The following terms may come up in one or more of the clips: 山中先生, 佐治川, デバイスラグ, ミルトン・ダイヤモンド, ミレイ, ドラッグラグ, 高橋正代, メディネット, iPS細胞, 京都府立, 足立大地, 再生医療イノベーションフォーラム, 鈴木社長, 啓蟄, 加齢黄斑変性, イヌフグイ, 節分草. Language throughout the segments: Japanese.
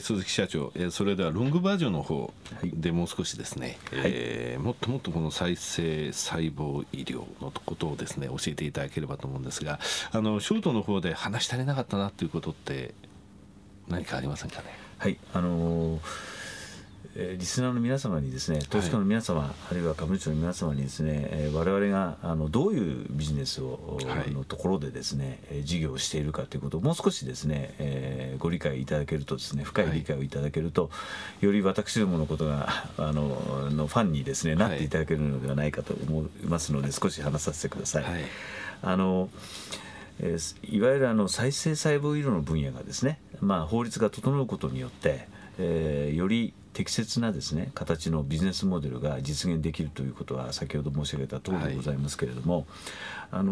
鈴木社長、それではロングバージョンの方でもう少しですね、はい、もっともっとこの再生細胞医療のことをですね教えていただければと思うんですが、ショートの方で話し足りなかったなということって何かありませんかね。はい、リスナーの皆様にですね、投資家の皆様、はい、あるいは株主の皆様にですね、我々がどういうビジネスを、はい、のところでですね事業をしているかということをもう少しですね、ご理解いただけるとですね、深い理解をいただけると、はい、より私どものことがのファンにですねなっていただけるのではないかと思いますので、はい、少し話させてください。はい、いわゆる再生細胞医療の分野がですね、法律が整うことによって、より適切なですね形のビジネスモデルが実現できるということは先ほど申し上げた通りでございますけれども、はい、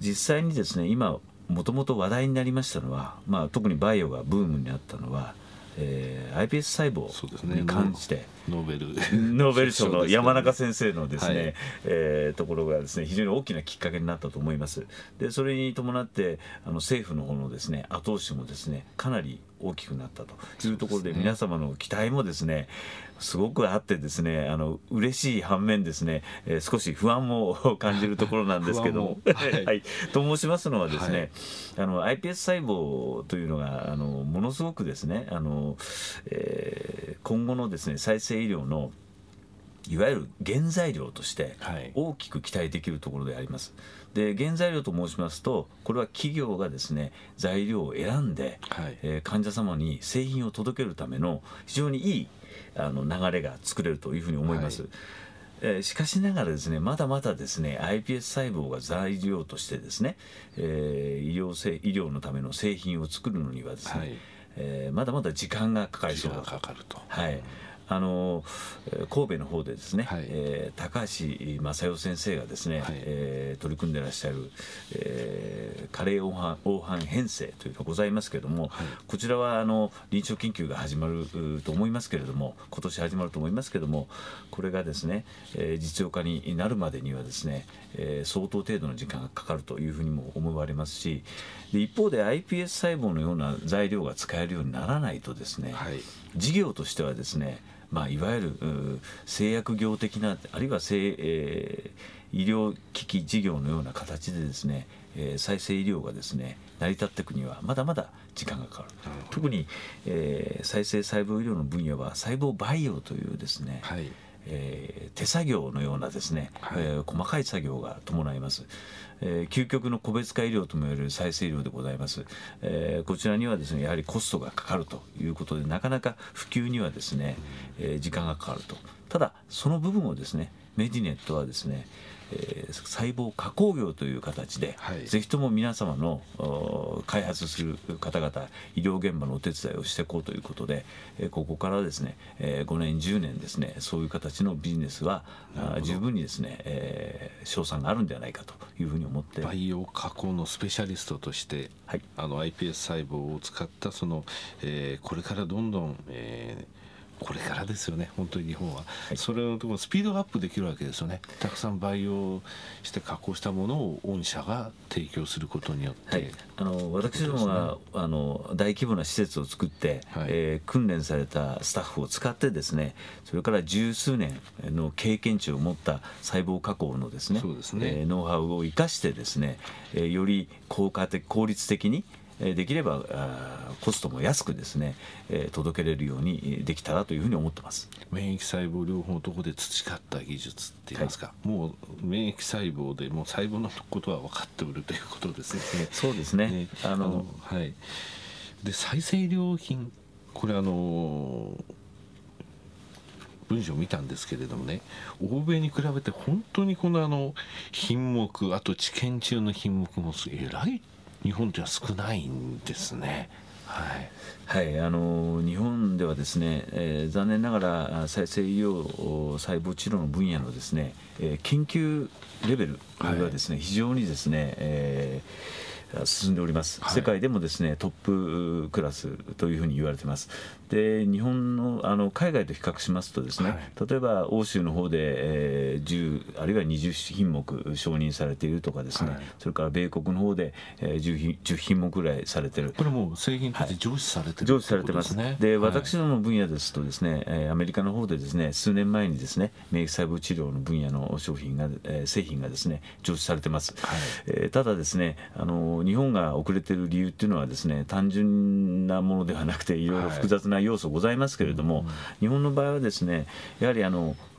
実際にですね今もともと話題になりましたのは、特にバイオがブームになったのは、iPS 細胞に関して、ね、ノーベル賞の山中先生のですね、はい、ところがですね非常に大きなきっかけになったと思います。でそれに伴って政府の方のですね後押しもですねかなり大きくなったというところで、皆様の期待もですねすごくあってですね嬉しい反面ですね、少し不安も感じるところなんですけどもはい、はい、と申しますのはですね、はい、iPS 細胞というのがものすごくですね今後のですね再生医療のいわゆる原材料として大きく期待できるところであります。で原材料と申しますと、これは企業がですね材料を選んで、はい患者様に製品を届けるための非常にいい流れが作れるというふうに思います。はいしかしながらですねまだまだですね iPS 細胞が材料としてですね、医療のための製品を作るのにはですね、はいまだまだ時間がかかりそうだと。時間がかかると。はい神戸の方でですね、はい高橋正代先生がですね、はい取り組んでらっしゃる、加齢黄斑変性というのがございますけれども、はい、こちらは臨床研究が始まると思いますけれども、今年始まると思いますけれども、これがですね、実用化になるまでにはですね、相当程度の時間がかかるというふうにも思われますし、で一方で iPS 細胞のような材料が使えるようにならないとですね、はい、事業としてはですねいわゆる製薬業的な、あるいは医療機器事業のような形でですね、再生医療がですね成り立っていくにはまだまだ時間がかかる。特に、再生細胞医療の分野は細胞培養というですね、はい手作業のようなですね、はい細かい作業が伴います、究極の個別化医療ともいわれる再生医療でございます、こちらにはですねやはりコストがかかるということで、なかなか普及にはですね、時間がかかると。ただその部分をですねメディネットはですね、細胞加工業という形で、はい、ぜひとも皆様の開発する方々、医療現場のお手伝いをしていこうということで、ここからですね、5年10年ですねそういう形のビジネスは十分にですね、賞賛があるんではないかというふうに思って、培養加工のスペシャリストとして、はい、iPS 細胞を使ったその、これからどんどん、これからですよね本当に日本は、はい、それのところスピードアップできるわけですよね。たくさん培養して加工したものを御社が提供することによって、はい、私どもが、大規模な施設を作って、はい訓練されたスタッフを使ってですね、それから十数年の経験値を持った細胞加工のですね、そうですね、ノウハウを生かしてですね、より効率的にできればコストも安くですね届けれるようにできたらというふうに思ってます。免疫細胞療法のところで培った技術って言いますか、はい、もう免疫細胞でもう細胞のことは分かっておるということですね。そうですね、はい、で再生医療品、これ文章を見たんですけれどもね、欧米に比べて本当にこの品目、あと治験中の品目もえらい日本では少ないんですね。はい、はい、日本ではですね、残念ながら再生医療細胞治療の分野のですね、研究レベルはですね、はい、非常にですね、進んでおります、はい、世界でもですねトップクラスというふうに言われています。で日本の、海外と比較しますとですね、はい、例えば欧州の方で、10あるいは20品目承認されているとかですね、はい、それから米国の方で、10品目ぐらいされている。これもう製品として上市されている、はい、上市されてますね。で私の分野ですとですね、はい、アメリカの方でですね数年前にですね免疫細胞治療の分野の製品がですね上市されてます、はい、ただですね日本が遅れている理由というのはですね単純なものではなくていろいろ複雑な要素ございますけれども、はい、日本の場合はですねやはり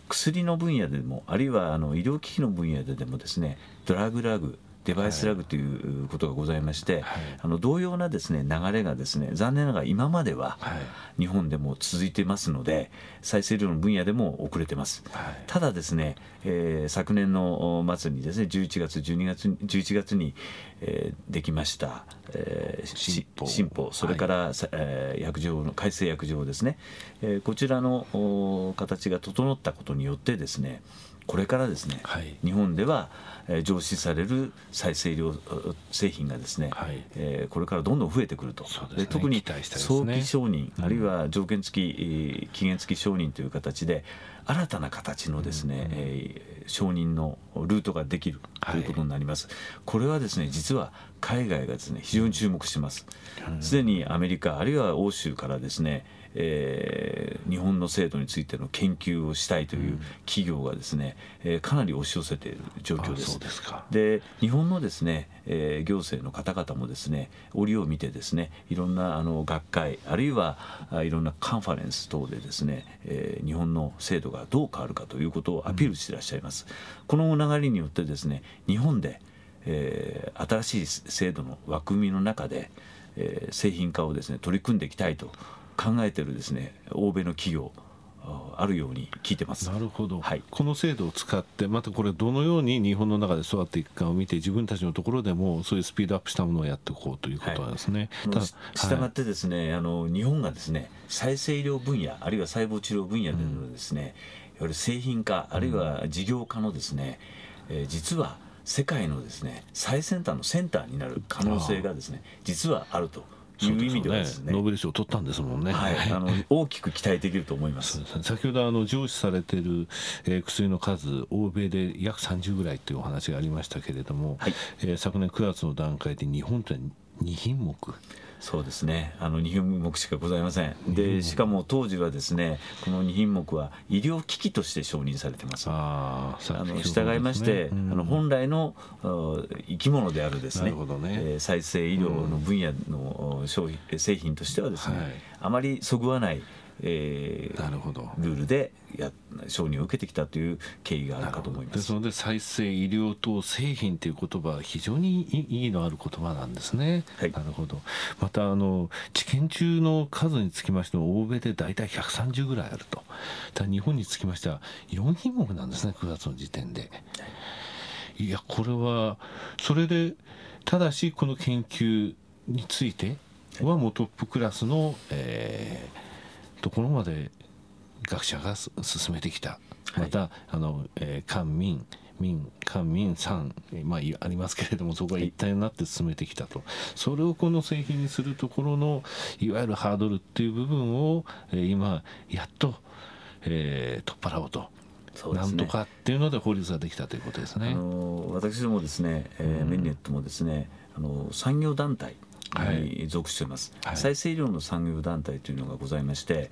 薬の分野でもあるいは医療機器の分野でもですねドラッグラグデバイスラグということがございまして、はい、同様なですね流れがですね残念ながら今までは日本でも続いてますので再生医療の分野でも遅れてます、はい、ただですね、昨年の末にですね11月に、できました、新法それから、薬剤の改正薬剤ですね、こちらの形が整ったことによってですねこれからですね、はい、日本では上市される再生医療製品がですね、はいこれからどんどん増えてくると、そうですね、特に早期承認、うん、あるいは条件付き期限付き承認という形で新たな形のですね、うん承認のルートができるということになります、はい、これはですね実は海外がですね非常に注目してます。すでにアメリカあるいは欧州からですね日本の制度についての研究をしたいという企業がですね、かなり押し寄せている状況です。ああ、そうですか。で日本のですね、行政の方々もですね折を見てですねいろんな学会あるいはいろんなカンファレンス等でですね、日本の制度がどう変わるかということをアピールしていらっしゃいます、うん、この流れによってですね日本で、新しい制度の枠組みの中で、製品化をですね取り組んでいきたいと考えているですね欧米の企業あるように聞いてます。なるほど、はい、この制度を使ってまたこれどのように日本の中で育っていくかを見て自分たちのところでもそういうスピードアップしたものをやっていこうということなんですね、はい、したがってですね、はい、日本がですね再生医療分野あるいは細胞治療分野でのですね、うん、いわゆる製品化あるいは事業化のですね、実は世界のですね最先端のセンターになる可能性がですね実はあるという意味ではですね、ノーベル賞を取ったんですもんね、はい、大きく期待できると思います。そうですね、先ほど上市されている、薬の数欧米で約30ぐらいというお話がありましたけれども、はい昨年9月の段階で日本とは2品目そうですね2品目しかございません。でしかも当時はですねこの2品目は医療機器として承認されてます。従いまして、うん、本来の生き物であるですね、 なるほどね、再生医療の分野の製品としてはですね、はい、あまりそぐわないなるほどルールで承認を受けてきたという経緯があるかと思います。ですので再生医療等製品という言葉は非常に意義のある言葉なんですね、はい、なるほど。また治験中の数につきましても欧米で大体130ぐらいあると。日本につきましては4品目なんですね9月の時点で。いやこれはそれでただしこの研究についてはもうトップクラスのところまで学者が進めてきた。また、はい、官民産、ありますけれどもそこが一体になって進めてきたと、はい、それをこの製品にするところのいわゆるハードルっていう部分を、今やっと、取っ払おうと。そうですね、なんとかっていうので法律ができたということですね。私どもですね、メネットもですね産業団体に属しています、はい、再生医療の産業団体というのがございまして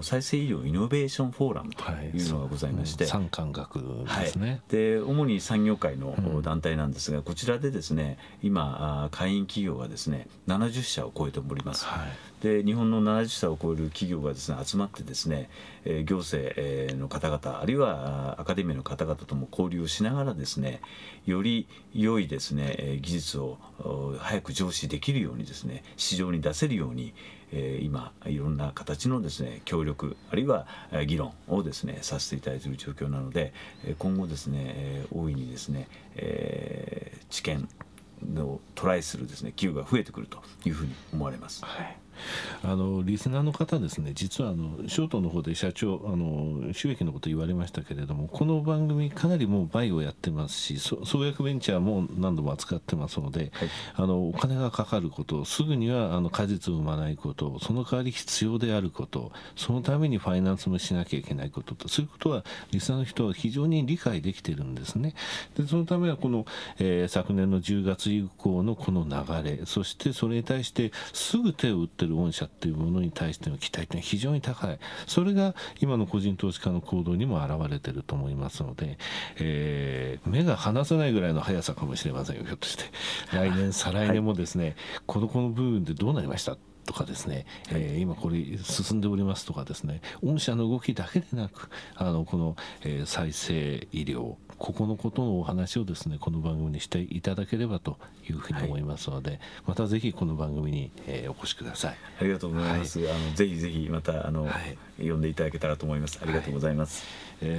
再生医療イノベーションフォーラムというのがございまして、はい、産官学ですね、はい、で主に産業界の団体なんですが、うん、こちらでですね今会員企業がですね70社を超えております、はい、で日本の70社を超える企業がですね集まってですね行政の方々あるいはアカデミーの方々とも交流をしながらですねより良いですね技術を早く上市できるようにですね市場に出せるように今いろんな形のですね協力あるいは議論をですねさせていただいている状況なので今後ですね大いにですね治験をトライするですね企業が増えてくるというふうに思われます、はい。リスナーの方ですね、実はショートの方で社長収益のこと言われましたけれども、この番組かなりもうバイをやってますし、創薬ベンチャーも何度も扱ってますので、はい、お金がかかること、すぐには果実を生まないこと、その代わり必要であること、そのためにファイナンスもしなきゃいけないことと、そういうことはリスナーの人は非常に理解できてるんですね。でそのためはこの、昨年の10月以降のこの流れ、そしてそれに対してすぐ手を打ってる御社っていうものに対しての期待というのは非常に高い。それが今の個人投資家の行動にも表れてると思いますので、目が離せないぐらいの速さかもしれませんよ。ひょっとして来年再来年もですね、はい、この部分でどうなりましたとかですね、今これ進んでおりますとかですね、御社の動きだけでなくこの、再生医療、ここのことのお話をですねこの番組にしていただければというふうに思いますので、はい、またぜひこの番組に、お越しください。ありがとうございます、はい、ぜひぜひまた呼んでいただけたらと思います。ありがとうございます、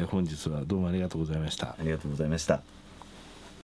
本日はどうもありがとうございました。ありがとうございました。